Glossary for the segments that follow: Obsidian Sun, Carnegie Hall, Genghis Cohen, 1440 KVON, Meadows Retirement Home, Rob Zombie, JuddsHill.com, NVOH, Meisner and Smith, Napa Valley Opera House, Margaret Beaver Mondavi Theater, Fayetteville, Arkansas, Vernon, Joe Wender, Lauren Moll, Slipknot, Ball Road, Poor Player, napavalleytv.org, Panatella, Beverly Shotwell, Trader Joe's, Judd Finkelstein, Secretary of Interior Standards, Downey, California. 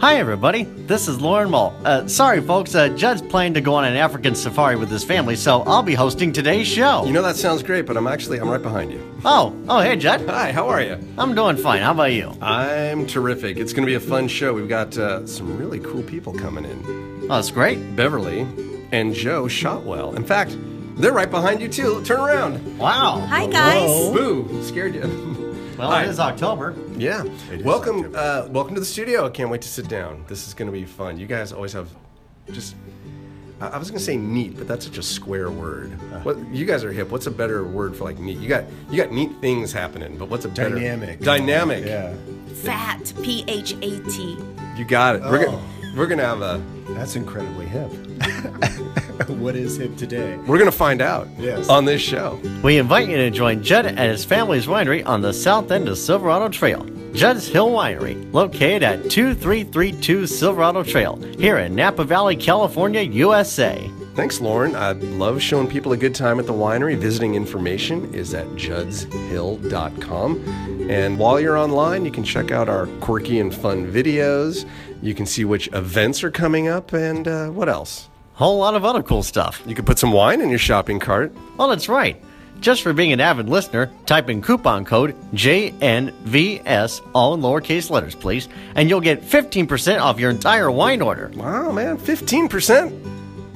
Hi everybody, this is Lauren Moll. Sorry folks, Judd's planned to go on an African safari with his family, so I'll be hosting today's show. You know, that sounds great, but I'm right behind you. Oh, hey Judd. Hi, how are you? I'm doing fine, how about you? I'm terrific. It's going to be a fun show. We've got some really cool people coming in. Oh, that's great. Beverly and Joe Shotwell. In fact, they're right behind you too. Turn around. Wow. Hi guys. Hello. Boo, scared you. Well, it is October. Yeah. Welcome, welcome to the studio. I can't wait to sit down. This is going to be fun. You guys always have just, I was going to say neat, but that's such a square word. What, you guys are hip. What's a better word for like neat? You got neat things happening, but what's a better? Dynamic. Yeah. Fat. PHAT. You got it. Oh. We're going to have a. That's incredibly hip. What is hip today? We're going to find out on this show. We invite you to join Judd at his family's winery on the south end of Silverado Trail. Judd's Hill Winery, located at 2332 Silverado Trail, here in Napa Valley, California, USA. Thanks, Lauren. I love showing people a good time at the winery. Visiting information is at JuddsHill.com. And while you're online, you can check out our quirky and fun videos. You can see which events are coming up and what else? Whole lot of other cool stuff. You could put some wine in your shopping cart. Well, that's right. Just for being an avid listener, type in coupon code JNVS, all in lowercase letters, please, and you'll get 15% off your entire wine order. Wow, man, 15%?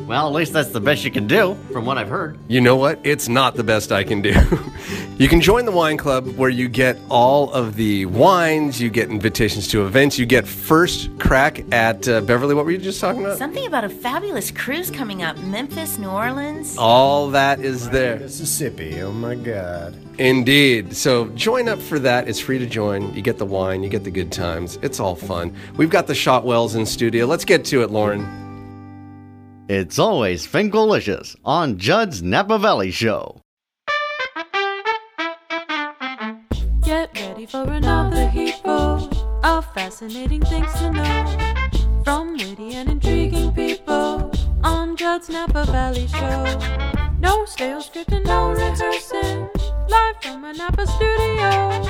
Well, at least that's the best you can do, from what I've heard. You know what? It's not the best I can do. You can join the wine club where you get all of the wines, you get invitations to events, you get first crack at Beverly. What were you just talking about? Something about a fabulous cruise coming up. Memphis, New Orleans. All that is there. Mississippi. Oh, my God. Indeed. So join up for that. It's free to join. You get the wine. You get the good times. It's all fun. We've got the Shotwells in studio. Let's get to it, Lauren. It's always Finkelicious on Judd's Napa Valley Show. Get ready for another heapful of fascinating things to know from witty and intriguing people on Judd's Napa Valley Show. No stale script and no rehearsing, live from a Napa studio.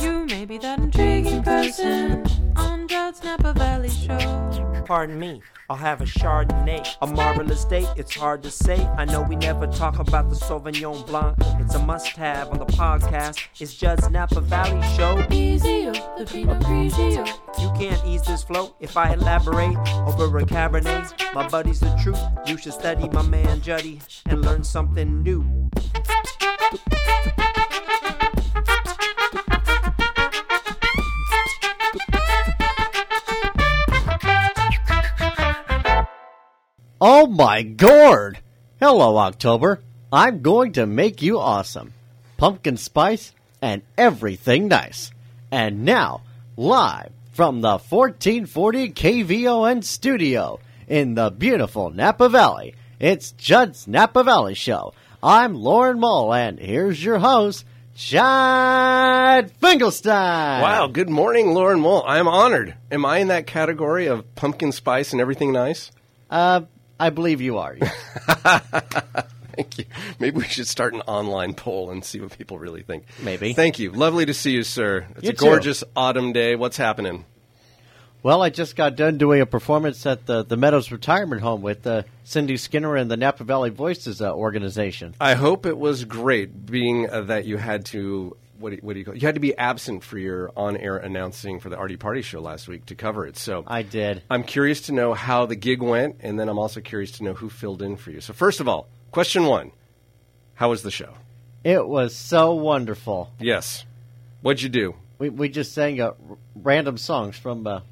You may be that intriguing person on Judd's Napa Valley Show. Pardon me. I'll have a Chardonnay, a marvelous date, it's hard to say. I know we never talk about the Sauvignon Blanc. It's a must-have on the podcast. It's Judd's Napa Valley Show. Easier, the Pinot Grigio. You can't ease this flow if I elaborate over a Cabernet. My buddy's the truth. You should study my man Juddy and learn something new. Oh my gourd! Hello, October. I'm going to make you awesome. Pumpkin spice and everything nice. And now, live from the 1440 KVON studio in the beautiful Napa Valley, it's Judd's Napa Valley Show. I'm Lauren Moll, and here's your host, Judd Finkelstein. Wow, good morning, Lauren Moll. I'm honored. Am I in that category of pumpkin spice and everything nice? I believe you are. Yes. Thank you. Maybe we should start an online poll and see what people really think. Maybe. Thank you. Lovely to see you, sir. It's a gorgeous autumn day. What's happening? Well, I just got done doing a performance at the Meadows Retirement Home with Cindy Skinner and the Napa Valley Voices organization. I hope it was great, being that you had to... What do you call it? You had to be absent for your on-air announcing for the Artie Party Show last week to cover it. So I did. I'm curious to know how the gig went, and then I'm also curious to know who filled in for you. So first of all, question one, how was the show? It was so wonderful. Yes. What'd you do? We just sang random songs from like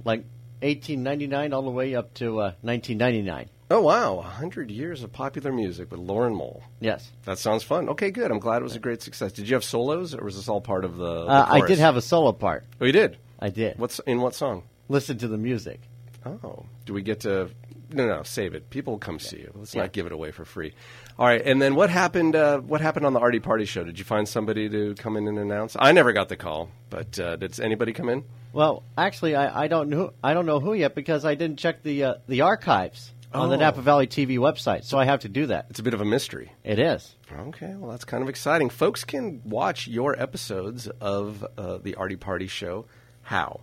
1899 all the way up to 1999. Oh, wow. 100 years of popular music with Lauren Moll. Yes. That sounds fun. Okay, good. I'm glad it was a great success. Did you have solos, or was this all part of the chorus? I did have a solo part. Oh, you did? I did. In what song? Listen to the music. Oh. Do we get to... No, save it. People will come see you. Let's not give it away for free. All right, and then what happened on the Artie Party Show? Did you find somebody to come in and announce? I never got the call, but did anybody come in? Well, actually, I don't know who yet, because I didn't check the archives. Oh. On the Napa Valley TV website, so I have to do that. It's a bit of a mystery. It is. Okay, well, that's kind of exciting. Folks can watch your episodes of the Artie Party Show. How?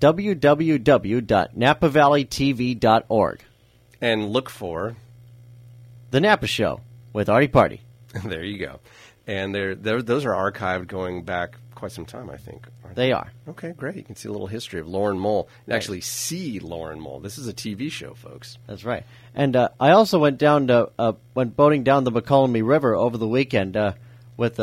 www.napavalleytv.org. And look for The Napa Show with Artie Party. There you go. And those are archived going back quite some time, I think. They are. Okay, great. You can see a little history of Lauren Moll. And actually see Lauren Moll. This is a TV show, folks. That's right. And I also went boating down the Mokelumne River over the weekend with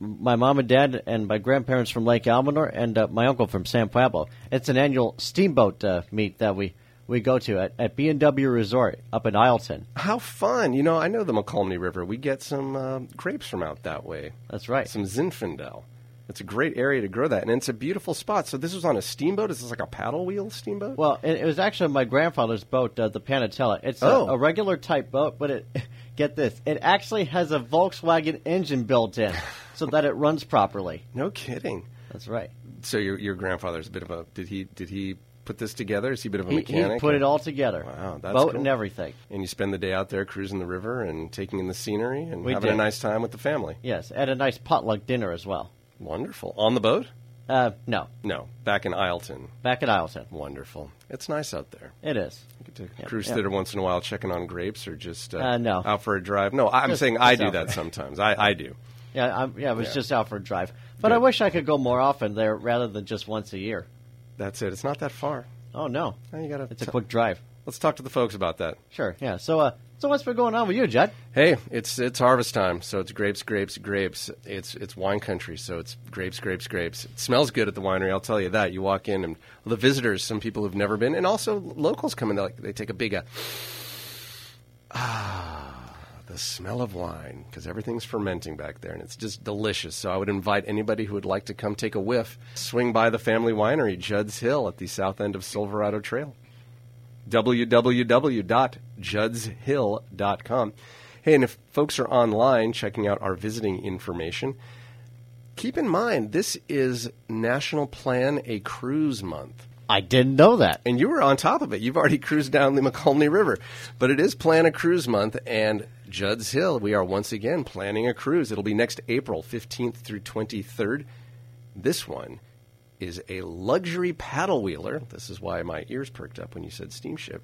my mom and dad and my grandparents from Lake Almanor and my uncle from San Pablo. It's an annual steamboat meet that we go to at B&W Resort up in Isleton. How fun. You know, I know the Mokelumne River. We get some grapes from out that way. That's right. Some Zinfandel. It's a great area to grow that, and it's a beautiful spot. So this was on a steamboat? Is this like a paddle wheel steamboat? Well, it was actually my grandfather's boat, the Panatella. It's a regular type boat, but get this, it actually has a Volkswagen engine built in so that it runs properly. No kidding. That's right. So your grandfather's a bit of a – did he put this together? Is he a bit of a mechanic? He put it all together. Wow, that's cool. Boat and everything. And you spend the day out there cruising the river and taking in the scenery and having a nice time with the family. Yes, and a nice potluck dinner as well. Wonderful. On the boat? No. Back in Isleton. Wonderful. It's nice out there. It is. You could take a cruise there once in a while, checking on grapes or just out for a drive. No, I'm saying I do that sometimes. I do. Yeah, I was just out for a drive. But good. I wish I could go more often there rather than just once a year. That's it. It's not that far. Oh, no. It's a quick drive. Let's talk to the folks about that. Sure, yeah. So what's been going on with you, Judd? Hey, it's harvest time, so it's grapes. It's wine country, so it's grapes. It smells good at the winery, I'll tell you that. You walk in, and the visitors, some people who've never been, and also locals come in, they take a big, the smell of wine, because everything's fermenting back there, and it's just delicious. So I would invite anybody who would like to come take a whiff, swing by the family winery, Judd's Hill, at the south end of Silverado Trail. www.JuddsHill.com. Hey, and if folks are online checking out our visiting information, keep in mind this is National Plan a Cruise Month. I didn't know that. And you were on top of it. You've already cruised down the Mokelumne River. But it is Plan a Cruise Month, and Judd's Hill, we are once again planning a cruise. It'll be next April 15th through 23rd. This one is a luxury paddle wheeler. This is why my ears perked up when you said steamship.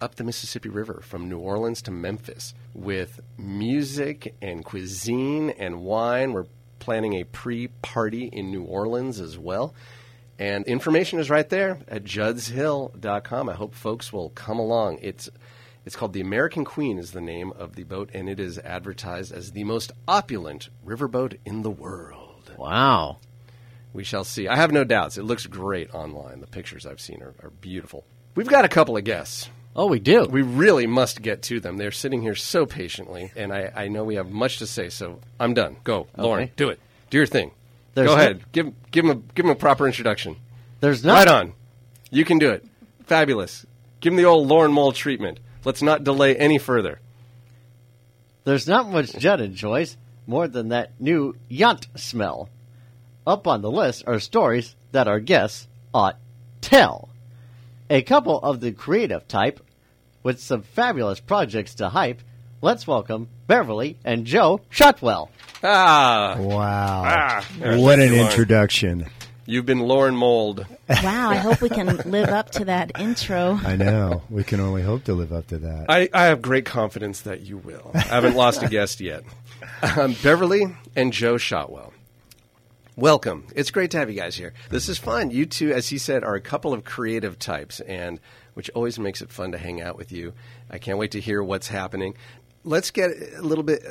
Up the Mississippi River from New Orleans to Memphis with music and cuisine and wine. We're planning a pre-party in New Orleans as well. And information is right there at JuddsHill.com. I hope folks will come along. It's called the American Queen is the name of the boat, and it is advertised as the most opulent riverboat in the world. Wow. We shall see. I have no doubts. It looks great online. The pictures I've seen are beautiful. We've got a couple of guests. Oh, we do. We really must get to them. They're sitting here so patiently, and I know we have much to say, so I'm done. Go. Okay. Lauren, do it. Do your thing. Go ahead. Give them a proper introduction. There's nothing. Right on. You can do it. Fabulous. Give them the old Lauren Moll treatment. Let's not delay any further. There's not much Judd enjoys more than that new yunt smell. Up on the list are stories that our guests ought tell. A couple of the creative type with some fabulous projects to hype. Let's welcome Beverly and Joe Shotwell. Ah. Wow. Ah, what an introduction. You've been Lauren Mold. Wow, I hope we can live up to that intro. I know. We can only hope to live up to that. I have great confidence that you will. I haven't lost a guest yet. Beverly and Joe Shotwell. Welcome. It's great to have you guys here. This is fun. You two, as he said, are a couple of creative types, and which always makes it fun to hang out with you. I can't wait to hear what's happening. Let's get a little bit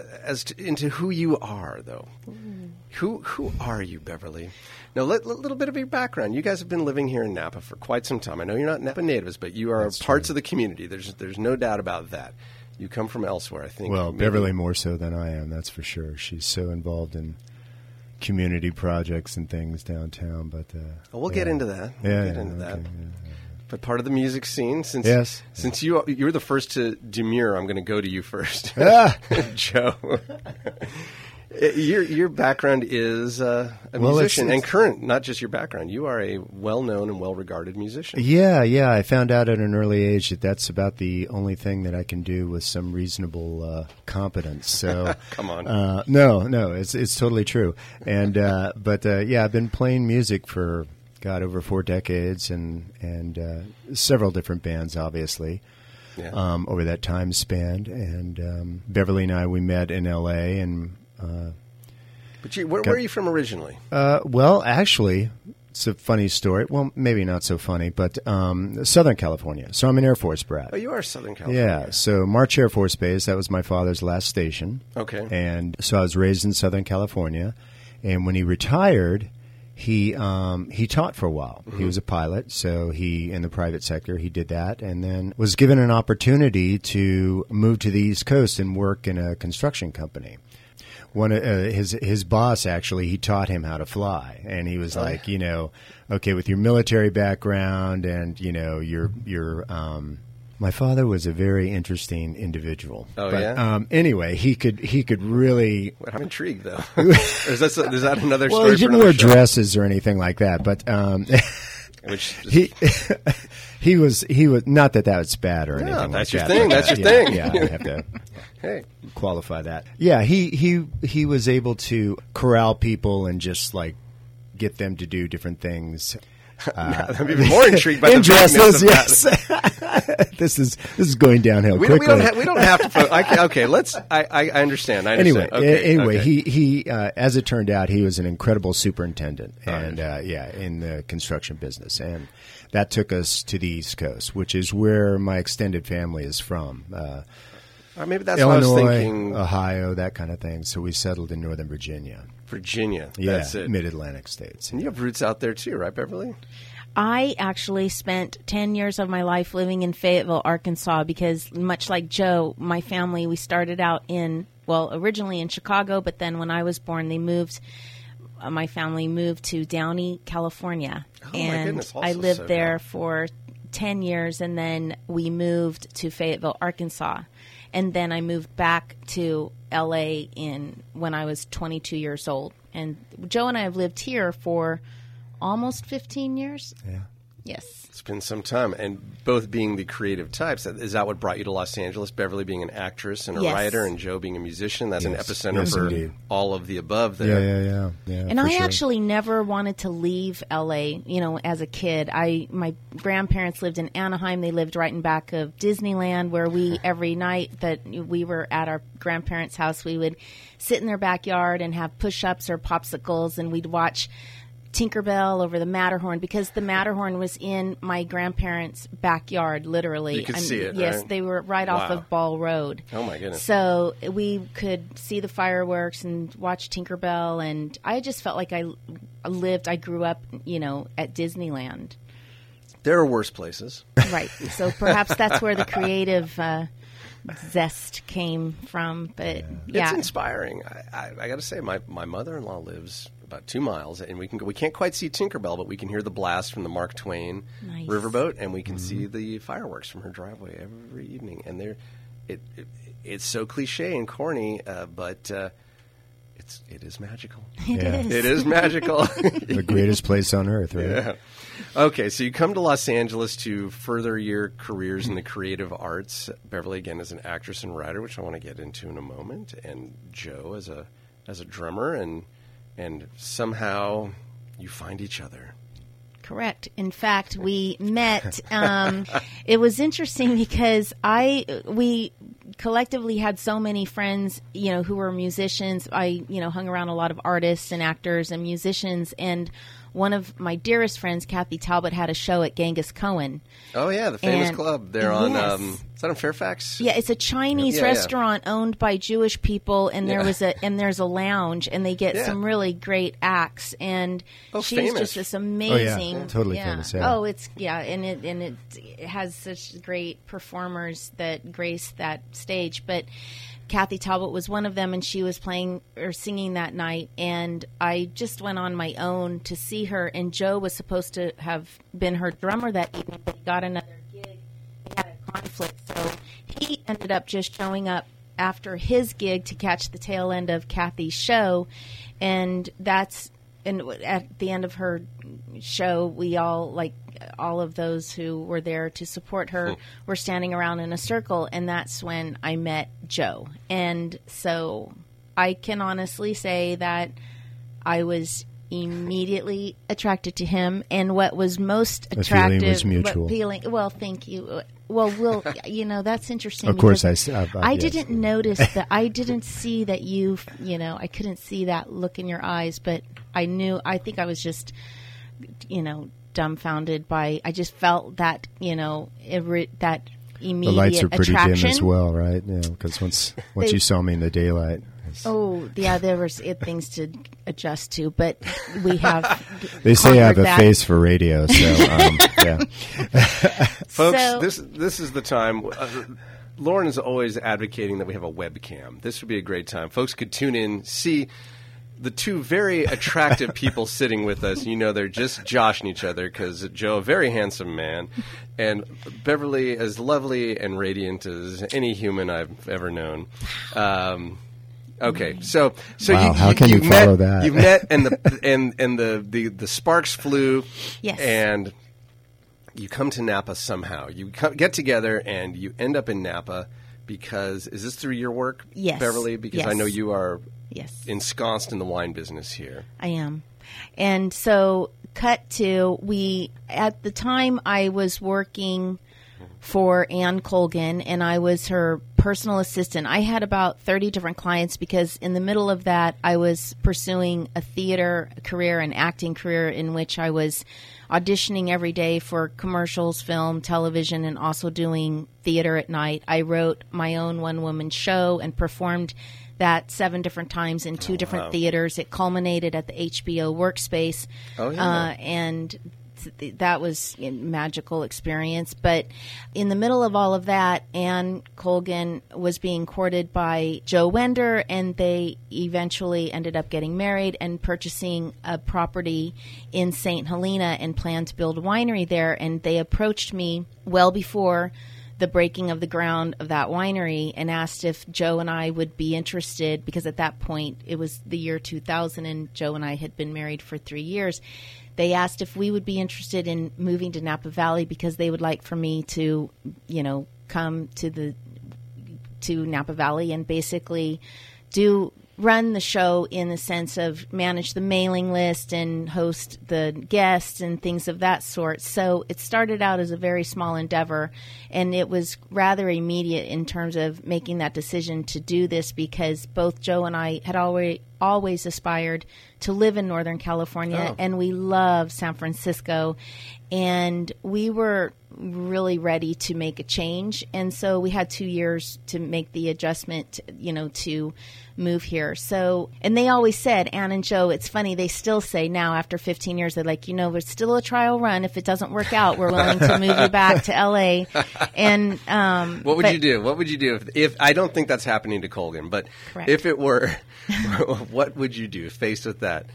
into who you are, though. Mm. Who are you, Beverly? Now, a little bit of your background. You guys have been living here in Napa for quite some time. I know you're not Napa natives, but you are That's true. Of the community. There's no doubt about that. You come from elsewhere, I think. Well, maybe. Beverly more so than I am, that's for sure. She's so involved in community projects and things downtown, but we'll get into that. We'll get into that. Okay, yeah. But part of the music scene, since you're the first to demur, I'm going to go to you first, Joe. Your background is a musician, it's current, not just your background. You are a well-known and well-regarded musician. Yeah. I found out at an early age that's about the only thing that I can do with some reasonable competence. So come on. No, it's totally true. And I've been playing music for God, over 4 decades, and several different bands, obviously, over that time span. And Beverly and I, we met in L.A. and. But where are you from originally? Well, actually, it's a funny story. Well, maybe not so funny, but Southern California. So I'm an Air Force brat. Oh, you are Southern California. Yeah. So March Air Force Base, that was my father's last station. Okay. And so I was raised in Southern California. And when he retired, he taught for a while. Mm-hmm. He was a pilot. So he, in the private sector, he did that. And then was given an opportunity to move to the East Coast and work in a construction company. One his boss, actually, he taught him how to fly, and he was like, you know, okay, with your military background and, you know, your my father was a very interesting individual. Anyway, he could really. I'm intrigued though. Is that another story? Well, he didn't wear dresses or anything like that, but. He was not that was bad or anything. That's like your that. Thing. That's your thing. Yeah, I have to qualify that. Yeah, he was able to corral people and just like get them to do different things. I'm even more intrigued by the dresses. Yes, this is going downhill quickly. We don't have to. I understand. Anyway, he as it turned out, he was an incredible superintendent, in the construction business, and that took us to the East Coast, which is where my extended family is from. Maybe that's Illinois, what I was thinking. Ohio, that kind of thing. So we settled in Northern Virginia. That's it. Mid-Atlantic states. And you have roots out there too, right, Beverly? I actually spent 10 years of my life living in Fayetteville, Arkansas, because much like Joe, my family, we started out originally in Chicago, but then when I was born, they moved. My family moved to Downey, California. Oh, my goodness. I lived there for 10 years, and then we moved to Fayetteville, Arkansas. And then I moved back to L.A. when I was 22 years old. And Joe and I have lived here for almost 15 years. Yeah. Yes. It's been some time. And both being the creative types, is that what brought you to Los Angeles? Beverly being an actress and a writer, and Joe being a musician. That's an epicenter for all of the above there. Yeah. And I actually never wanted to leave L.A., you know, as a kid. My grandparents lived in Anaheim. They lived right in back of Disneyland, where we, every night that we were at our grandparents' house, we would sit in their backyard and have push-ups or popsicles, and we'd watch Tinkerbell over the Matterhorn, because the Matterhorn was in my grandparents' backyard, literally. You could see it, yes, right? They were right off of Ball Road. Oh, my goodness. So we could see the fireworks and watch Tinkerbell, and I just felt like I grew up, you know, at Disneyland. There are worse places. Right. So perhaps that's where the creative zest came from, but It's inspiring. I got to say, my mother-in-law lives about 2 miles, and we can't quite see Tinkerbell, but we can hear the blast from the Mark Twain riverboat, and we can see the fireworks from her driveway every evening. And it's so cliche and corny, but it is magical. It is magical. The greatest place on earth, right? Yeah. Okay, so you come to Los Angeles to further your careers in the creative arts. Beverly, again, as an actress and writer, which I want to get into in a moment, and Joe as a drummer, and somehow you find each other. Correct. In fact, we met. It was interesting because we collectively had so many friends, you know, who were musicians. I, you know, hung around a lot of artists and actors and musicians. And one of my dearest friends, Kathy Talbot, had a show at Genghis Cohen. Oh, yeah, the famous club. They're on is that on Fairfax? Yeah, it's a Chinese restaurant owned by Jewish people, and there's a lounge, and they get some really great acts, and she's famous. Just this amazing. Oh, yeah. Totally famous, yeah. Oh, it's and it has such great performers that grace that stage, but Kathy Talbot was one of them, and she was playing or singing that night, and I just went on my own to see her, and Joe was supposed to have been her drummer that evening, but he got another gig. He had a conflict, so he ended up just showing up after his gig to catch the tail end of Kathy's show, and at the end of her show, we all, like all of those who were there to support her, were standing around in a circle. And that's when I met Joe. And so I can honestly say that I was immediately attracted to him, and what was most attractive was mutual. That's interesting. Of course, I didn't notice that. I didn't see that I couldn't see that look in your eyes, but I knew. I think I was just, dumbfounded by. I just felt that, that immediate attraction. The lights are pretty dim as well, right? Yeah, because once you saw me in the daylight. Oh, yeah, there were things to adjust to, but we have... They say I have a face for radio, so, yeah. Folks, this is the time... Lauren is always advocating that we have a webcam. This would be a great time. Folks could tune in, see the two very attractive people sitting with us. They're just joshing each other because Joe, a very handsome man, and Beverly, as lovely and radiant as any human I've ever known. Okay, so wow, how can you follow that? You met, and the sparks flew, yes. And you come to Napa somehow. You get together, and you end up in Napa because is this through your work, yes. Beverly? Because yes. I know you are ensconced in the wine business here. I am, and so cut to at the time I was working for Ann Colgan, and I was her personal assistant. I had about 30 different clients because in the middle of that, I was pursuing a theater career, an acting career in which I was auditioning every day for commercials, film, television, and also doing theater at night. I wrote my own one-woman show and performed that 7 different times in 2 different theaters. It culminated at the HBO Workspace. Oh, yeah. And that was a magical experience. But in the middle of all of that, Ann Colgan was being courted by Joe Wender, and they eventually ended up getting married and purchasing a property in St. Helena and planned to build a winery there. And they approached me well before the breaking of the ground of that winery and asked if Joe and I would be interested, because at that point it was the year 2000 and Joe and I had been married for 3 years. They asked if we would be interested in moving to Napa Valley because they would like for me to, come to Napa Valley and basically run the show in the sense of manage the mailing list and host the guests and things of that sort. So it started out as a very small endeavor, and it was rather immediate in terms of making that decision to do this because both Joe and I had always aspired to live in Northern California, and we love San Francisco, and we were really ready to make a change. And so we had 2 years to make the adjustment, to move here. So, and they always said, Ann and Joe, it's funny, they still say now after 15 years, they're like, it's still a trial run. If it doesn't work out, we're willing to move you back to LA. And what would you do if I don't think that's happening to Colgan, but correct. If it were, what would you do faced with that?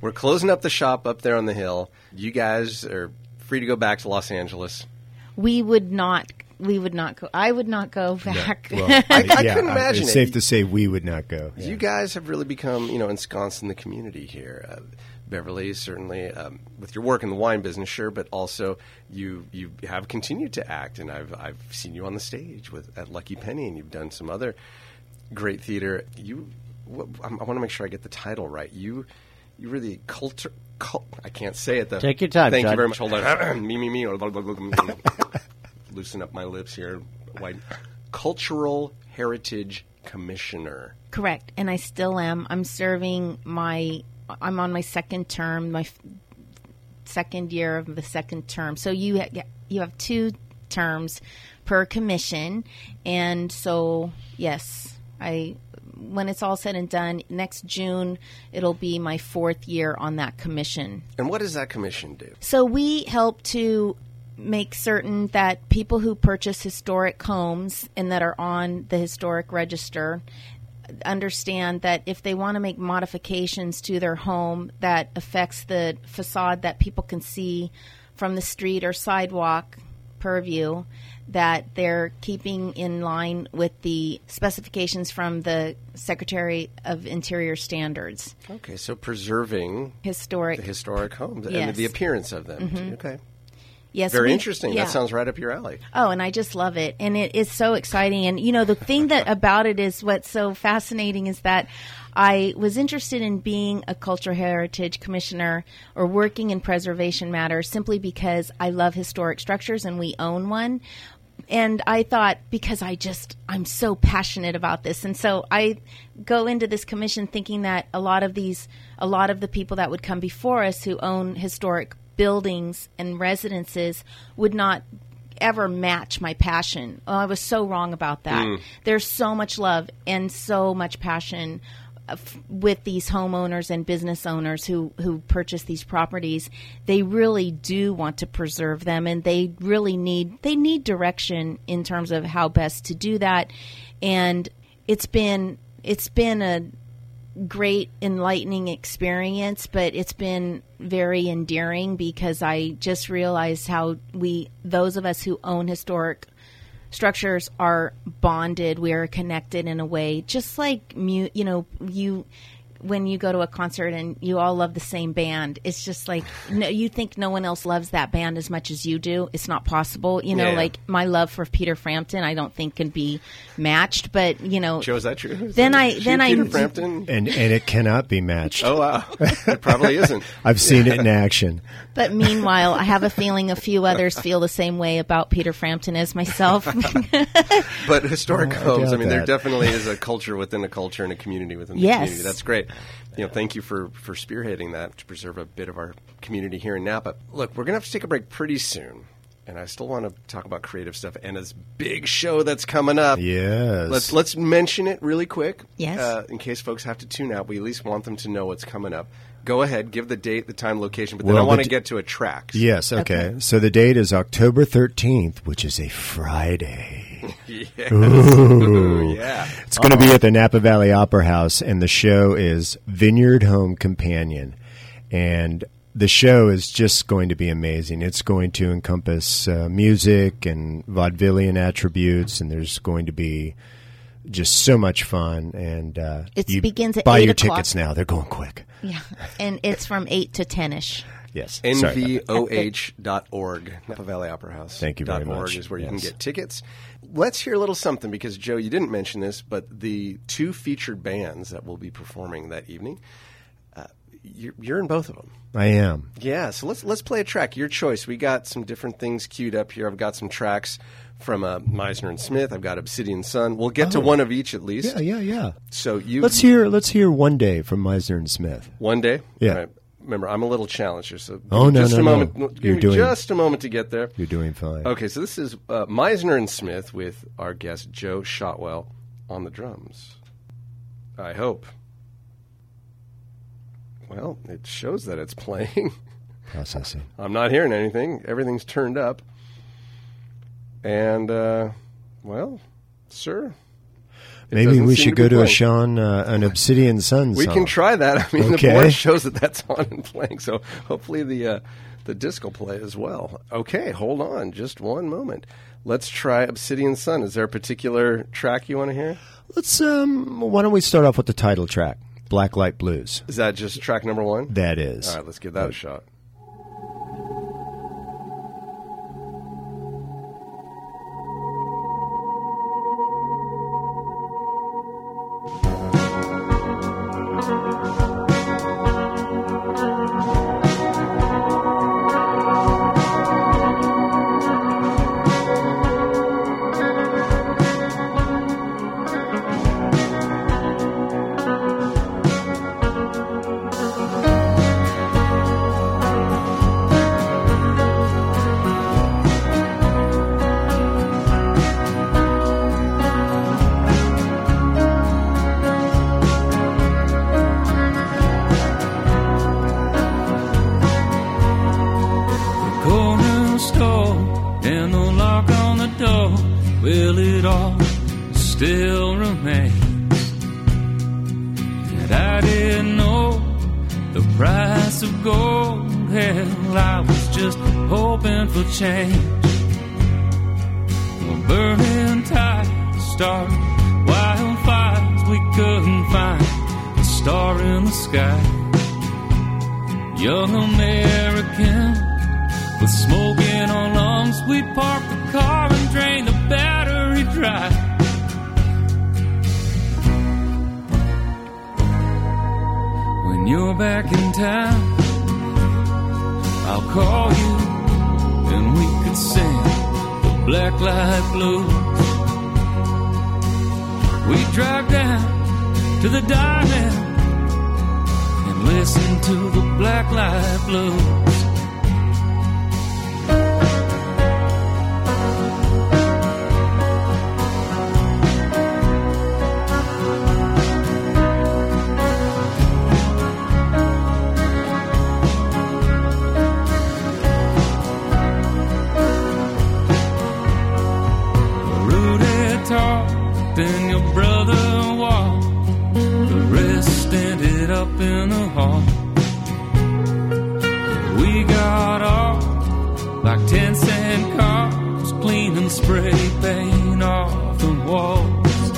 We're closing up the shop up there on the hill. You guys are free to go back to Los Angeles. We would not go. I would not go back. No. Well, I couldn't imagine. It's safe to say we would not go. Yeah. You guys have really become, ensconced in the community here. Beverly, certainly, with your work in the wine business, sure, but also you have continued to act, and I've seen you on the stage at Lucky Penny, and you've done some other great theater. I want to make sure I get the title right. You were the I can't say it though. Take your time. Thank you very much. Hold on. Loosen up my lips here. Cultural Heritage Commissioner. Correct. And I still am. I'm on my second term, my second year of the second term. So you have 2 terms per commission. And so, yes, when it's all said and done, next June, it'll be my 4th year on that commission. And what does that commission do? So we help to make certain that people who purchase historic homes and that are on the historic register understand that if they want to make modifications to their home that affects the facade that people can see from the street or sidewalk purview, that they're keeping in line with the specifications from the Secretary of Interior standards. Okay, so preserving the historic homes, yes, and the appearance of them. Mm-hmm. Okay. Yes, very interesting. Yeah. That sounds right up your alley. Oh, and I just love it. And it is so exciting. And, you know, the thing that about it is what's so fascinating is that I was interested in being a Cultural Heritage Commissioner or working in preservation matters simply because I love historic structures and we own one. And I thought, because I'm so passionate about this. And so I go into this commission thinking that a lot of the people that would come before us who own historic buildings and residences would not ever match my passion. Oh, I was so wrong about that. There's so much love and so much passion with these homeowners and business owners who purchase these properties. They really do want to preserve them, and they really need direction in terms of how best to do that. And it's been a great enlightening experience, but it's been very endearing because I just realized how those of us who own historic structures are bonded. We are connected in a way, just like when you go to a concert and you all love the same band. It's just like you think no one else loves that band as much as you do. It's not possible, Yeah. Like my love for Peter Frampton, I don't think can be matched. But Joe, is that true? Frampton, and it cannot be matched. Oh wow, it probably isn't. I've seen it in action. But meanwhile, I have a feeling a few others feel the same way about Peter Frampton as myself. But historic homes, there definitely is a culture within a culture and a community within the community. That's great. Thank you for spearheading that to preserve a bit of our community here in Napa. Look, we're going to have to take a break pretty soon, and I still want to talk about creative stuff and this big show that's coming up. Yes. Let's mention it really quick. Yes. In case folks have to tune out, we at least want them to know what's coming up. Go ahead, give the date, the time, location, but then I want to get to a track. Yes, okay. So the date is October 13th, which is a Friday. Yes. Ooh. Yeah. It's going to be at the Napa Valley Opera House, and the show is Vineyard Home Companion. And the show is just going to be amazing. It's going to encompass music and vaudevillian attributes, and there's going to be just so much fun. And it begins at 8 o'clock. Buy your tickets now. They're going quick. Yeah, and it's from 8 to 10-ish. Yes. NVOH.org, Napa Valley Opera House. Thank you very much. Is where you can get tickets. Let's hear a little something because, Joe, you didn't mention this, but the two featured bands that will be performing that evening, you're in both of them. I am. Yeah, so let's play a track, your choice. We got some different things queued up here. I've got some tracks from Meisner and Smith. I've got Obsidian Sun. We'll get to one of each at least. Yeah. So let's hear One Day from Meisner and Smith. One Day? Yeah. All right. Remember, I'm a little challenged here, so moment. Give me just a moment to get there. You're doing fine. Okay, so this is Meisner and Smith with our guest Joe Shotwell on the drums. I hope. Well, it shows that it's playing. Processing. I'm not hearing anything. Everything's turned up. And, sir... Maybe we should go to a Sean, an Obsidian Sun song. We can try that. The board shows that's on and playing, so hopefully the disc will play as well. Okay, hold on just one moment. Let's try Obsidian Sun. Is there a particular track you want to hear? Let's. Why don't we start off with the title track, Black Light Blues. Is that just track number one? That is. All right, let's give that a shot. Young American With smoking on lungs, we park the car and drain the battery dry. When you're back in town, I'll call you and we could sing the Black Light Blues. We drive down to the diamond and listen to the Black Light Blues. In the hall, we got off like 10-cent cars, cleaning spray paint off the walls.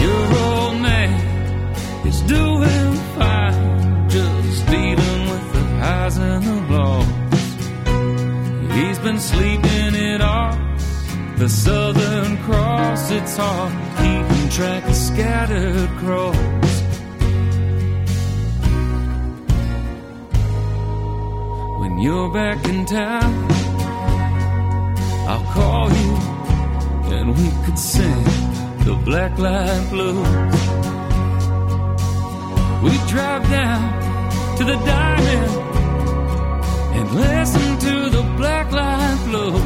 Your old man is doing fine, just dealing with the highs and the lows. He's been sleeping it off, the Southern Cross. It's hard keeping track of scattered crows. You're back in town, I'll call you and we could sing the Black Light Blues. We drive down to the diamond and listen to the Black Light Blues.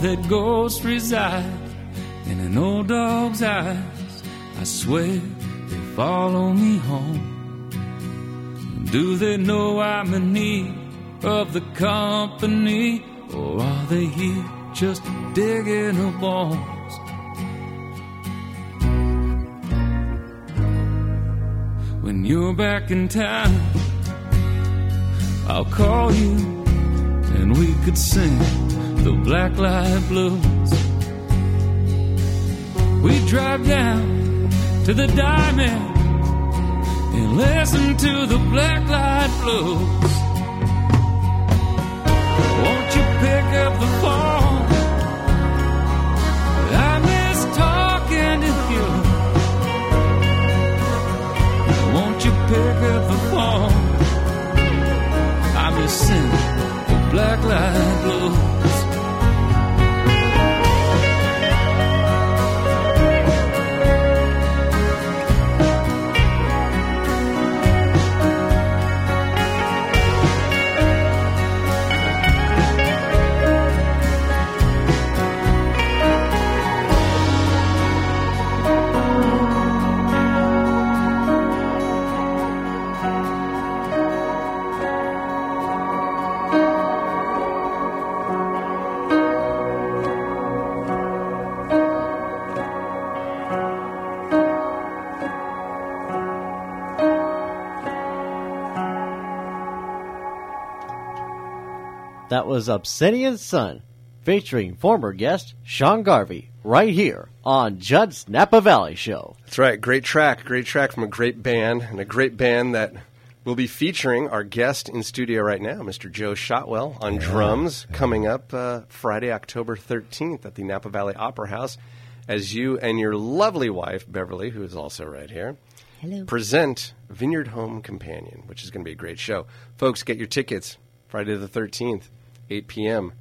That ghosts reside in an old dog's eyes. I swear they follow me home. Do they know I'm in need of the company, or are they here just digging her bones? When you're back in town, I'll call you and we could sing the Black Light Blues. We drive down to the diamond and listen to the Black Light Blues. Won't you pick up the phone? I miss talking to you. Won't you pick up the phone? I miss singing the Black Light Blues. That was Obsidian Sun, featuring former guest Sean Garvey, right here on Judd's Napa Valley Show. That's right. Great track from a great band, and a great band that will be featuring our guest in studio right now, Mr. Joe Shotwell, on drums, coming up Friday, October 13th at the Napa Valley Opera House, as you and your lovely wife, Beverly, who is also right here, hello, present Vineyard Home Companion, which is going to be a great show. Folks, get your tickets Friday the 13th. 8 p.m.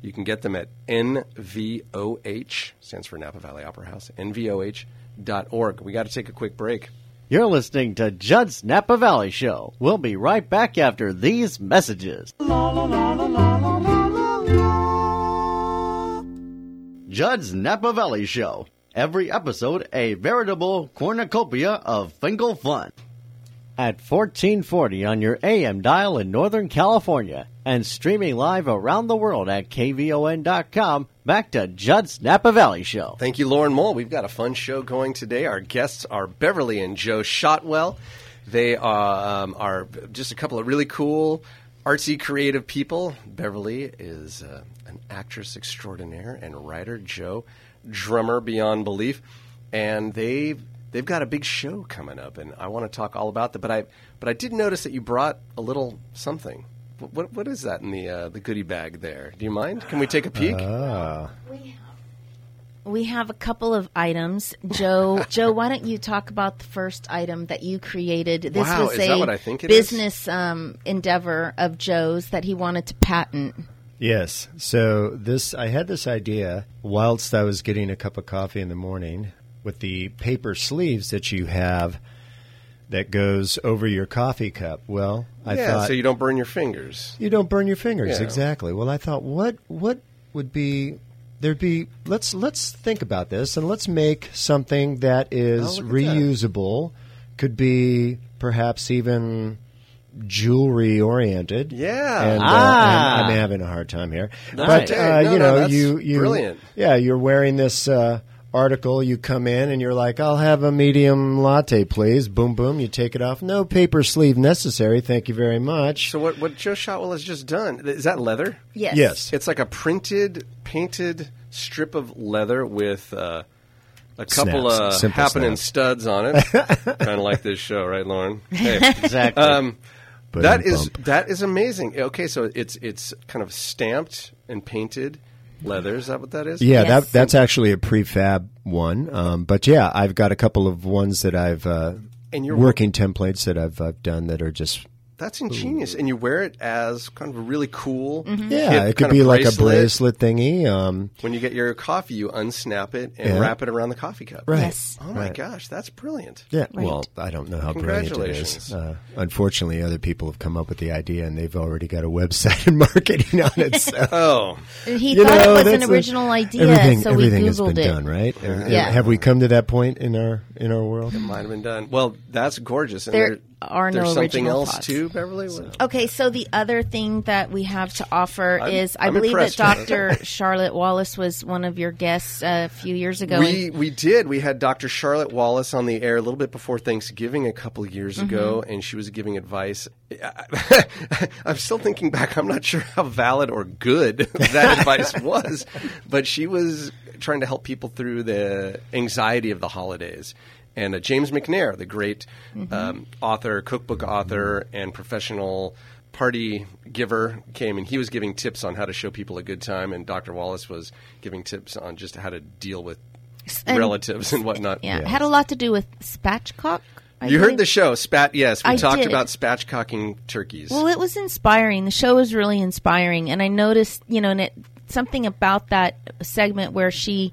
You can get them at NVOH, stands for Napa Valley Opera House, NVOH.org. We got to take a quick break. You're listening to Judd's Napa Valley Show. We'll be right back after these messages. La, la, la, la, la, la, la, la. Judd's Napa Valley Show. Every episode, a veritable cornucopia of Finkel fun. at 1440 on your AM dial in Northern California and streaming live around the world at kvon.com. Back to Judd's Napa Valley Show. Thank you, Lauren Moll. We've got a fun show going today. Our guests are Beverly and Joe Shotwell. They are just a couple of really cool, artsy, creative people. Beverly is an actress extraordinaire and writer. Joe, drummer beyond belief. And they've got a big show coming up, and I want to talk all about that. But I did notice that you brought a little something. What is that in the goodie bag there? Do you mind? Can we take a peek? We have a couple of items. Joe, why don't you talk about the first item that you created? This was a business endeavor of Joe's that he wanted to patent. Yes. So I had this idea whilst I was getting a cup of coffee in the morning with the paper sleeves that you have that goes over your coffee cup. Well, I thought, so you don't burn your fingers. You don't burn your fingers, exactly. Well, I thought, what would be let's think about this, and let's make something that is reusable, could be perhaps even jewelry oriented. Yeah. And, I'm having a hard time here. Nice. But you brilliant. Yeah, you're wearing this article, you come in and you're like, I'll have a medium latte, please. Boom, boom. You take it off. No paper sleeve necessary. Thank you very much. So what Joe Shotwell has just done, is that leather? Yes. Yes. It's like a printed, painted strip of leather with a couple snaps, of happening studs on it. Kind of like this show, right, Lauren? Hey. Exactly. That is amazing. Okay, so it's kind of stamped and painted leather, is that what that is? Yeah, yes. That's actually a prefab one. But yeah, I've got a couple of ones that I've working templates that I've done that are just... That's ingenious. Ooh. And you wear it as kind of a really cool... Mm-hmm. Yeah, it could be like a bracelet thingy. When you get your coffee, you unsnap it and wrap it around the coffee cup. Right. Yes. Oh, my gosh. That's brilliant. Yeah. Right. Well, I don't know how brilliant it is. Unfortunately, other people have come up with the idea, and they've already got a website and marketing on it. So. He thought it was an original idea, so we Googled it. Everything has been done, right? Yeah. Have we come to that point in our world? It might have been done. Well, that's gorgeous. And there's something else thoughts. Too, Beverly? Okay, so the other thing that we have to offer is I believe that Dr. Charlotte Wallace was one of your guests a few years ago. We did. We had Dr. Charlotte Wallace on the air a little bit before Thanksgiving a couple of years ago, and she was giving advice. I'm still thinking back. I'm not sure how valid or good that advice was, but she was trying to help people through the anxiety of the holidays. And James McNair, the great author, cookbook author, and professional party giver, came, and he was giving tips on how to show people a good time. And Dr. Wallace was giving tips on just how to deal with relatives and whatnot. Yeah, it had a lot to do with spatchcock. You heard the show, yes. We talked about spatchcocking turkeys. Well, it was inspiring. The show was really inspiring. And I noticed, something about that segment where she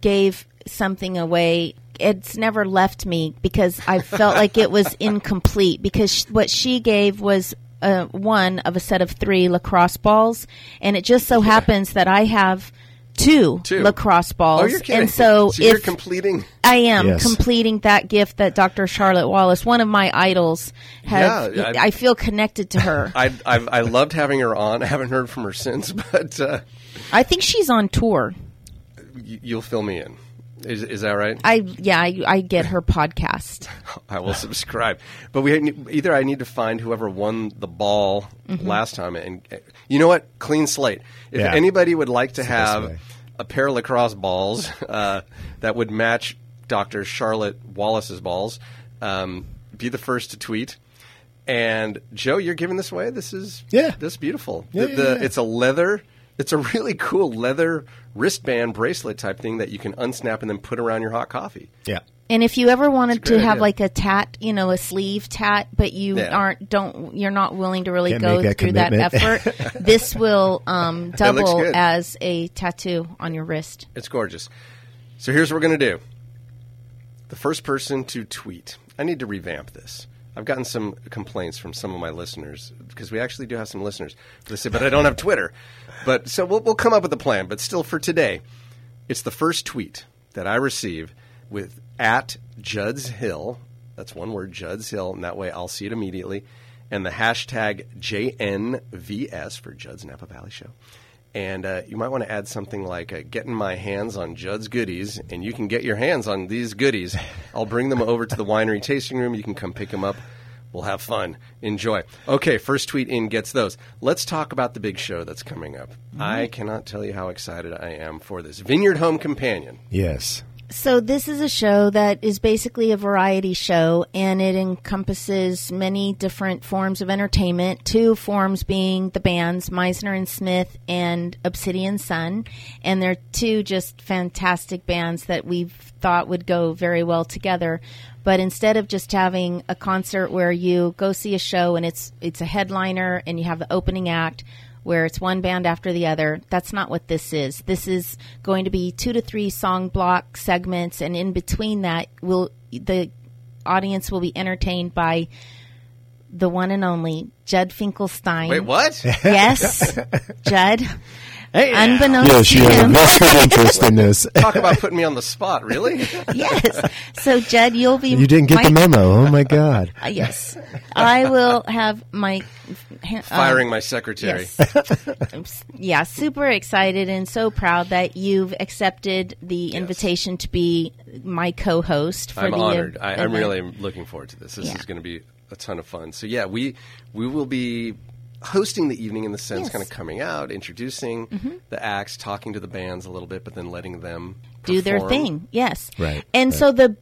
gave something away. It's never left me because I felt like it was incomplete because what she gave was one of a set of 3 lacrosse balls. And it just so happens that I have two lacrosse balls. Oh, you're kidding. And so you're completing. I am completing that gift that Dr. Charlotte Wallace, one of my idols, has. Yeah, I feel connected to her. I loved having her on. I haven't heard from her since, but. I think she's on tour. You'll fill me in. Is that right? I get her podcast. I will subscribe. But I need to find whoever won the ball last time. And you know what? Clean slate. If anybody would like to have a pair of lacrosse balls that would match Dr. Charlotte Wallace's balls, be the first to tweet. And Joe, you're giving this away? This is beautiful. Yeah, It's a leather... It's a really cool leather wristband bracelet type thing that you can unsnap and then put around your hot coffee. Yeah. And if you ever wanted to have like a tat, a sleeve tat, but you you're not willing to really go through that effort, this will double as a tattoo on your wrist. It's gorgeous. So here's what we're going to do. The first person to tweet. I need to revamp this. I've gotten some complaints from some of my listeners because we actually do have some listeners. They say, but I don't have Twitter. But so we'll come up with a plan. But still for today, it's the first tweet that I receive with @JuddsHill That's one word, Judd's Hill, and that way I'll see it immediately. And the hashtag JNVS for Judd's Napa Valley Show. And you might want to add something like getting my hands on Judd's goodies, and you can get your hands on these goodies. I'll bring them over to the winery tasting room. You can come pick them up. We'll have fun. Enjoy. Okay, first tweet in gets those. Let's talk about the big show that's coming up. Mm-hmm. I cannot tell you how excited I am for this. Vineyard Home Companion. Yes. So this is a show that is basically a variety show, and it encompasses many different forms of entertainment, two forms being the bands, Meisner and Smith and Obsidian Sun. And they're two just fantastic bands that we've thought would go very well together. But instead of just having a concert where you go see a show and it's a headliner and you have the opening act where it's one band after the other, that's not what this is. This is going to be 2 to 3 song block segments, and in between that, the audience will be entertained by the one and only Judd Finkelstein. Wait, what? Yes, Judd. Hey, unbenownst to him. Yes, you have a vested interest in this. Talk about putting me on the spot, really? Yes. So, Judd, you'll be... You didn't get the memo. Oh, my God. Yes. I will have my... Firing my secretary. Yes. Yeah, super excited and so proud that you've accepted the invitation to be my co-host. I'm honored. I'm really looking forward to this. This is going to be a ton of fun. So, yeah, we will be... hosting the evening in the sense, kind of coming out, introducing the acts, talking to the bands a little bit, but then letting them do their thing. Yes. Right. And so the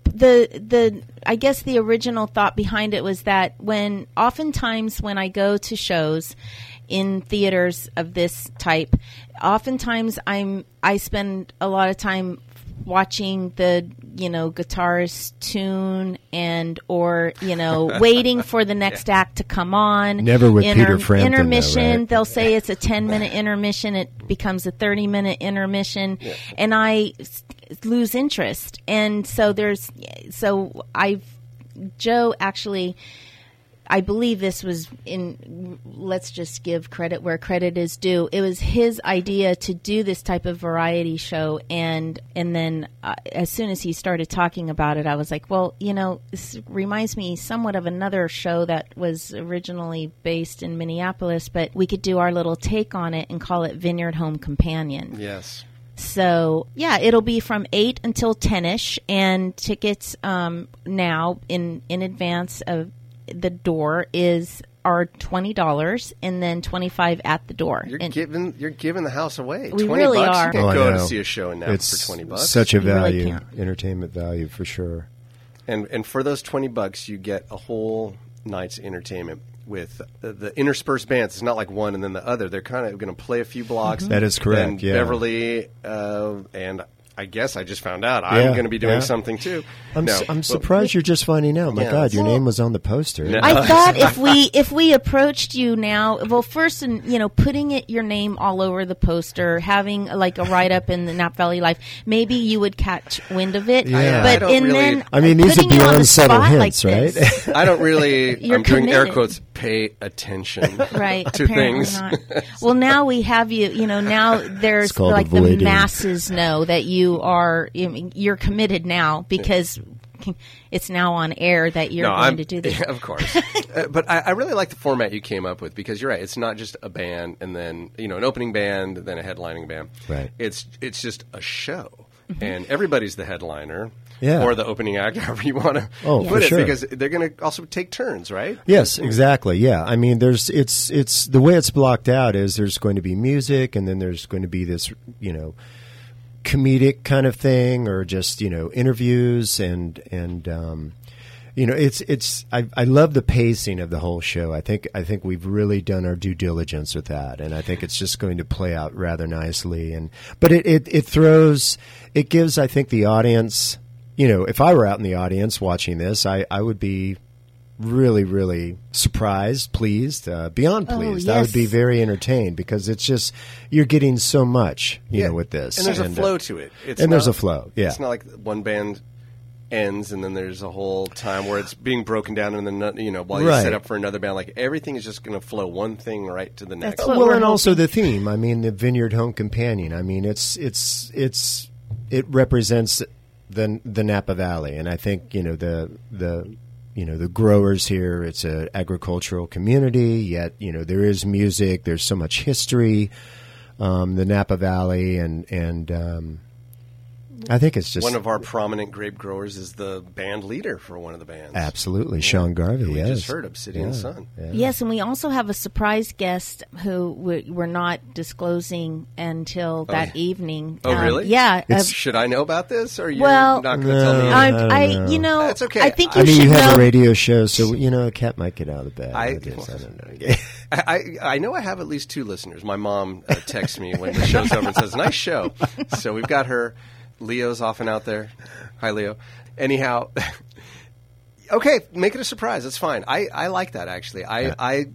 I guess the original thought behind it was that oftentimes when I go to shows in theaters of this type, oftentimes I spend a lot of time watching the, guitarist tune or waiting for the next act to come on. Never with Peter Frampton. Intermission, though, right? They'll say it's a 10-minute intermission. It becomes a 30-minute intermission. Yeah. And I lose interest. And so Joe actually... I believe this was let's just give credit where credit is due. It was his idea to do this type of variety show. And then as soon as he started talking about it, I was like, well, this reminds me somewhat of another show that was originally based in Minneapolis, but we could do our little take on it and call it Vineyard Home Companion. Yes. So, it'll be from 8 until 10-ish, and tickets now in advance of the door are $20 and then $25 at the door. You're giving the house away. We really bucks. Are. You can go to see a show in Napa for $20. Such a value, really entertainment value for sure. And for those $20, you get a whole night's entertainment with the interspersed bands. It's not like one and then the other. They're kind of going to play a few blocks. Mm-hmm. That is correct. And Beverly and. I guess I just found out I'm going to be doing something too. I'm surprised you're just finding out. My God, your name was on the poster. No. I thought if we approached you now, well, first, putting your name all over the poster, having like a write up in the Napa Valley Life, maybe you would catch wind of it. Yeah. But these are beyond subtle hints, right? I don't really. I'm doing air quotes. Pay attention, right? To things. Not. Well, now we have you. Now there's like avoiding. The masses know that you. You're committed now because it's now on air that you're going to do this. Yeah, of course. But I really like the format you came up with because you're right. It's not just a band and then, an opening band, then a headlining band. Right. It's just a show. Mm-hmm. And everybody's the headliner. Yeah. Or the opening act, however you want to put it, because they're going to also take turns, right? Yes, exactly. Yeah, I mean, it's the way it's blocked out is there's going to be music, and then there's going to be this, comedic kind of thing, or just interviews and it's. I love the pacing of the whole show. I think we've really done our due diligence with that, and I think it's just going to play out rather nicely. But it gives, I think, the audience. If I were out in the audience watching this, I would be really, really surprised, pleased, beyond pleased. Yes. I would be very entertained because it's just you're getting so much, with this. And there's a flow to it. There's a flow. Yeah, it's not like one band ends and then there's a whole time where it's being broken down and then while you set up for another band. Like everything is just going to flow one thing right to the next. And also the theme. I mean, the Vineyard Home Companion. I mean, it represents the Napa Valley, and I think the you know, the growers here. It's an agricultural community, yet, you know, there is music. There's so much history, the Napa Valley, and I think it's just... One of our prominent grape growers is the band leader for one of the bands. Absolutely. Yeah. Sean Garvey, yes. We just heard Obsidian Sun. Yeah. Yes, and we also have a surprise guest who we're not disclosing until that evening. Oh, really? Yeah. Should I know about this, or you're not going to tell me? You know, that's okay. I think you should know. You have a radio show, so, you know, a cat might get out of bed. I don't know. I know I have at least two listeners. My mom texts me when the show's over and says, nice show. So we've got her... Leo's often out there. Hi, Leo. Anyhow, okay, make it a surprise. That's fine. I like that, actually. I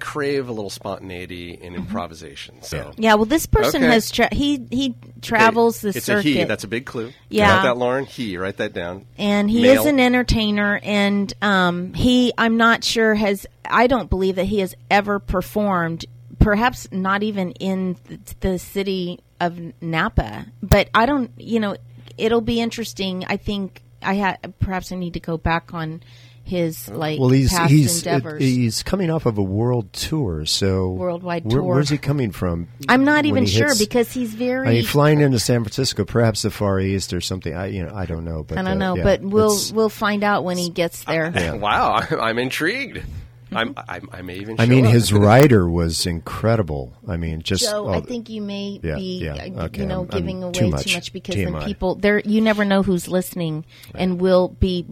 crave a little spontaneity and improvisation. So well, this person has he travels the circuit. It's a he. That's a big clue. Yeah. You got that, Lauren? He. Write that down. And he is an entertainer, and I'm not sure I don't believe that he has ever performed, perhaps not even in the city of Napa, but I don't, you know, it'll be interesting. I think perhaps I need to go back on his past endeavors. He's coming off of a world tour, so worldwide tour. Where's he coming from? I'm not even sure because he's very. He's flying into San Francisco, perhaps the Far East or something. I don't know. But I don't know, but we'll find out when he gets there. Wow, I'm intrigued. I may even. His rider was incredible. I mean, just. Joe, I think you may be, you know, giving away too much because TMI. Then people there. You never know who's listening and will be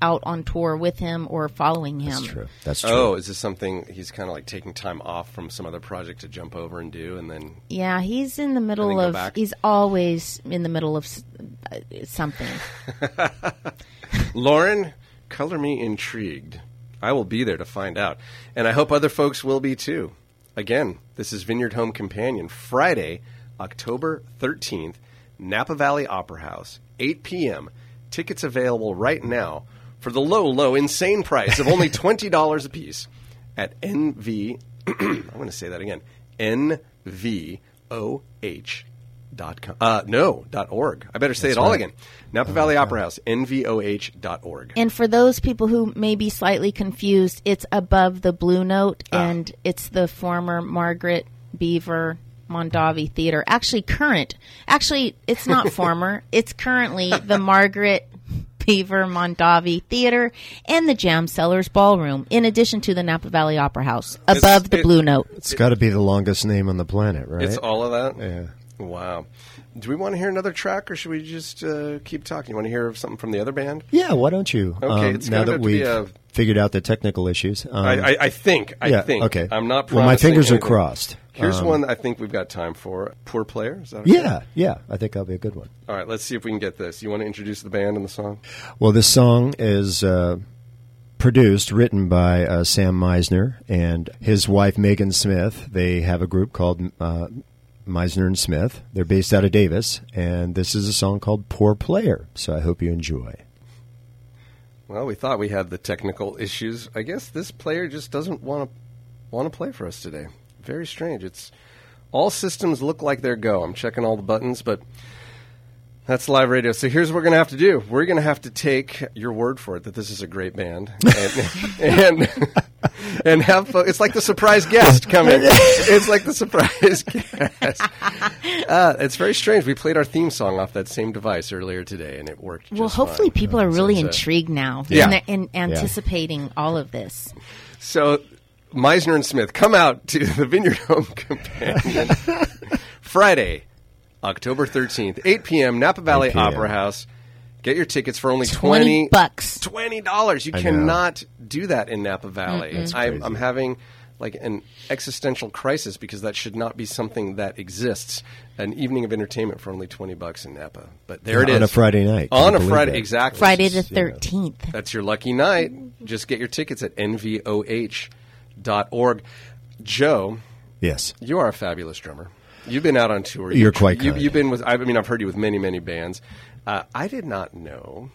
out on tour with him or following him. That's true. Oh, is this something he's kind of taking time off from some other project to jump over and do, and then? Yeah, he's in the middle of. He's always in the middle of something. Lauren, color me intrigued. I will be there to find out. And I hope other folks will be too. Again, this is Vineyard Home Companion, Friday, October 13th, Napa Valley Opera House, 8 p.m. Tickets available right now for the low, low, insane price of only $20 a piece at I'm going to say that again, NVOH.com. .org. I better say it all again. Napa Valley Opera House, NVOH.org. And for those people who may be slightly confused, it's above the Blue Note, and it's the former Margaret Beaver Mondavi Theater. Actually, it's not former. It's currently the Margaret Beaver Mondavi Theater and the Jam Cellars Ballroom, in addition to the Napa Valley Opera House, above the Blue Note. It's got to be the longest name on the planet, right? It's all of that? Yeah. Wow. Do we want to hear another track, or should we just keep talking? You want to hear something from the other band? Yeah, why don't you? Okay, it's now that we've figured out the technical issues. I think. Okay. I'm not promising my fingers anything. Are crossed. Here's one I think we've got time for. Poor Player? Is that okay? Yeah. I think that'll be a good one. All right, let's see if we can get this. You want to introduce the band and the song? Well, this song is... written by Sam Meisner and his wife, Megan Smith. They have a group called... Meisner and Smith. They're based out of Davis, and this is a song called Poor Player, so I hope you enjoy. Well, we thought we had the technical issues. I guess this player just doesn't want to play for us today. Very strange. It's all systems look like they're go. I'm checking all the buttons, but that's live radio. So here's what we're going to have to do. We're going to have to take your word for it that this is a great band. And have fun. It's like the surprise guest coming. It's like the surprise guest. It's very strange. We played our theme song off that same device earlier today, and it worked. Well, hopefully people are really intrigued now and anticipating all of this. So Meisner and Smith, come out to the Vineyard Home Companion Friday, October 13th, 8 p.m., Napa Valley Opera House. Get your tickets for only $20. $20. You cannot do that in Napa Valley. Mm-hmm. I'm having an existential crisis because that should not be something that exists. An evening of entertainment for only $20 in Napa. But there it is. On a Friday night. On a Friday, exactly. Friday the 13th. That's your lucky night. Just get your tickets at nvoh.org. Joe. Yes. You are a fabulous drummer. You've been out on tour. You're quite kind. You've been with, I mean, I've heard you with many, many bands. I did not know,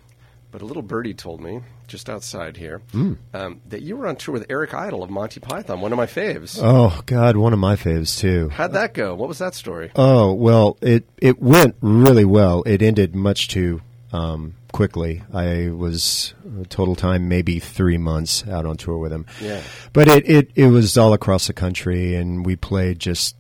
but a little birdie told me just outside here that you were on tour with Eric Idle of Monty Python, one of my faves. Oh, God, one of my faves, too. How'd that go? What was that story? Oh, well, it went really well. It ended much to quickly. I was total time maybe 3 months out on tour with him. Yeah. But it was all across the country, and we played just,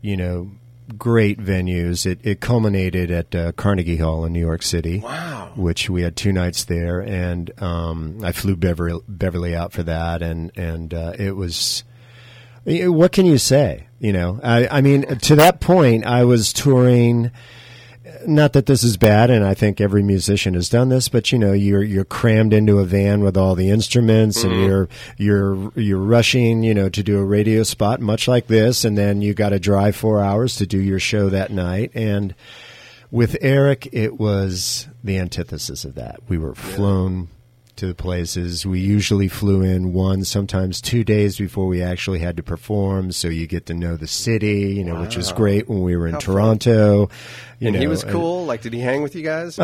you know, great venues. It culminated at Carnegie Hall in New York City. Wow. Which we had 2 nights there, and I flew Beverly out for that, and it was... What can you say? You know, I mean, to that point, I was touring. Not that this is bad, and I think every musician has done this, but you know, you're crammed into a van with all the instruments, mm-hmm. and you're rushing, you know, to do a radio spot much like this, and then you got to drive 4 hours to do your show that night. And with Eric, it was the antithesis of that. We were flown to the places. We usually flew in 1, sometimes 2 days before we actually had to perform, so you get to know the city, you know, wow. which was great when we were in Toronto. You and know, he was cool? And, like, did he hang with you guys?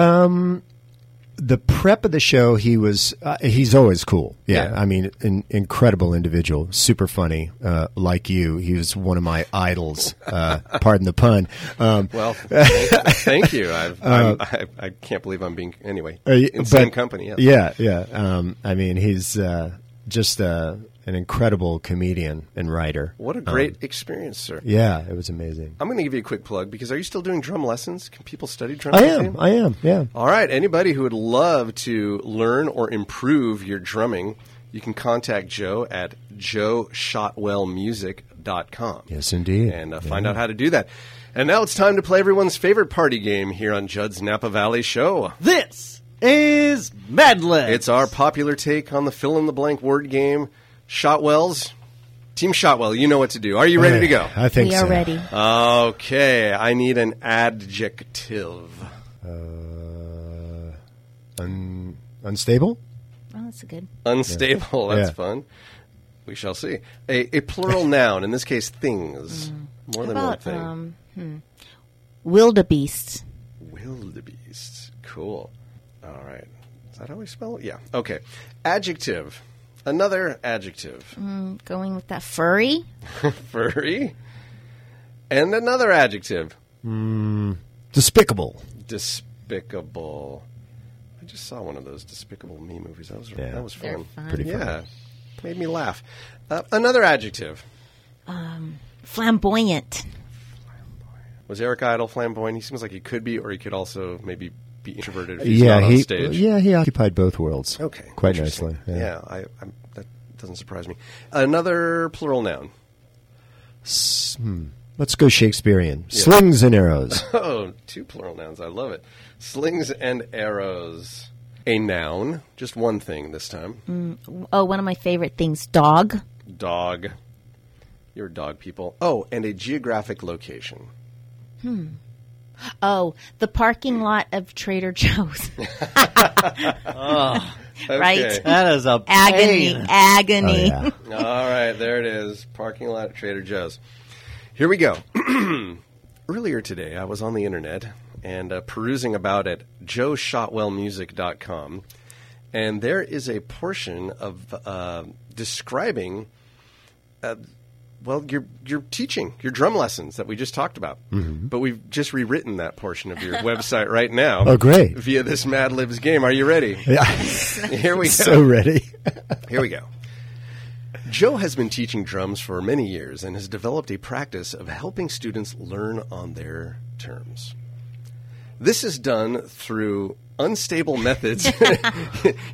The prep of the show, he was, he's always cool. Yeah. I mean, an incredible individual, super funny, like you. He was one of my idols, pardon the pun. Well, thank you. I can't believe I'm being, anyway, in same company. Yes. Yeah. I mean, he's just an incredible comedian and writer. What a great experience, sir. Yeah, it was amazing. I'm going to give you a quick plug, because are you still doing drum lessons? Can people study drum lessons? I am, yeah. All right, anybody who would love to learn or improve your drumming, you can contact Joe at joeshotwellmusic.com. Yes, indeed. And find out how to do that. And now it's time to play everyone's favorite party game here on Judd's Napa Valley Show. This is Mad Libs. It's our popular take on the fill-in-the-blank word game. Shotwells, Team Shotwell, you know what to do. Are you ready to go? I think so. We are ready. Okay, I need an adjective. Unstable? Oh, that's good. Unstable, that's fun. We shall see. A plural noun, in this case, things. More than one thing. Wildebeests. Wildebeests, cool. All right. Is that how we spell it? Yeah, okay. Adjective. Another adjective. Going with that furry. Furry. And another adjective. Despicable. Despicable. I just saw one of those Despicable Me movies. That was fun. Pretty fun. Yeah. Made me laugh. Another adjective. Flamboyant. Was Eric Idle flamboyant? He seems like he could be, or he could also maybe be introverted if he's not on stage. Yeah, he occupied both worlds. Okay. Quite nicely. Yeah, I that doesn't surprise me. Another plural noun. Let's go Shakespearean. Yeah. Slings and arrows. Oh, 2 plural nouns. I love it. Slings and arrows. A noun. Just one thing this time. One of my favorite things. Dog. Dog. You're dog people. Oh, and a geographic location. Oh, the parking lot of Trader Joe's. Okay. Right? That is a pain. Agony. Oh, yeah. All right, there it is. Parking lot of Trader Joe's. Here we go. Earlier today, I was on the internet and perusing about at joeshotwellmusic.com, and there is a portion of describing your teaching, your drum lessons that we just talked about. Mm-hmm. But we've just rewritten that portion of your website right now. Oh, great. Via this Mad Libs game. Are you ready? Yeah. Here we go. So ready. Here we go. Joe has been teaching drums for many years and has developed a practice of helping students learn on their terms. This is done through unstable methods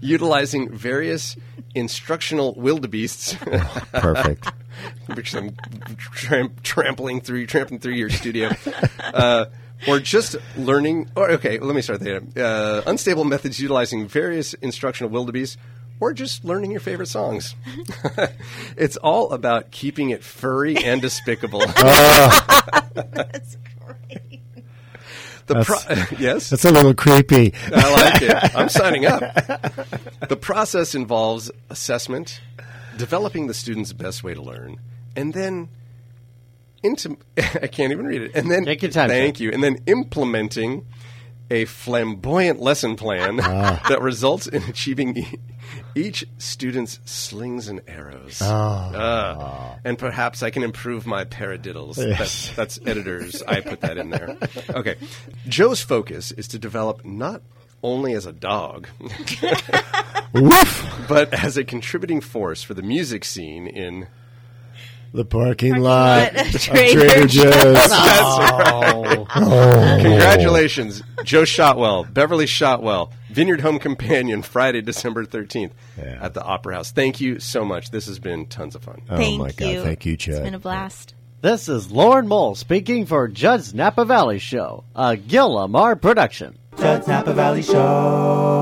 utilizing various instructional wildebeests. Perfect. I'm trampling through your studio, or just learning. Or okay, let me start there. Unstable methods utilizing various instructional wildebeests, or just learning your favorite songs. It's all about keeping it furry and despicable. That's great. Yes? That's a little creepy. I like it. I'm signing up. The process involves assessment, developing the student's best way to learn, and then I can't even read it. And then take your time. Thank you. And then implementing a flamboyant lesson plan that results in achieving each student's slings and arrows. And perhaps I can improve my paradiddles. Yes. That's editors. I put that in there. Okay. Joe's focus is to develop not only as a dog, woof, but as a contributing force for the music scene in the parking lot of Trader Joe's. That's right. Oh. Congratulations, Joe Shotwell, Beverly Shotwell, Vineyard Home Companion, Friday, December 13th at the Opera House. Thank you so much. This has been tons of fun. Oh my God. Thank you, Chad. It's been a blast. This is Lauren Moll speaking for Judd's Napa Valley Show, a Gil Lamar production. Judd's Napa Valley Show.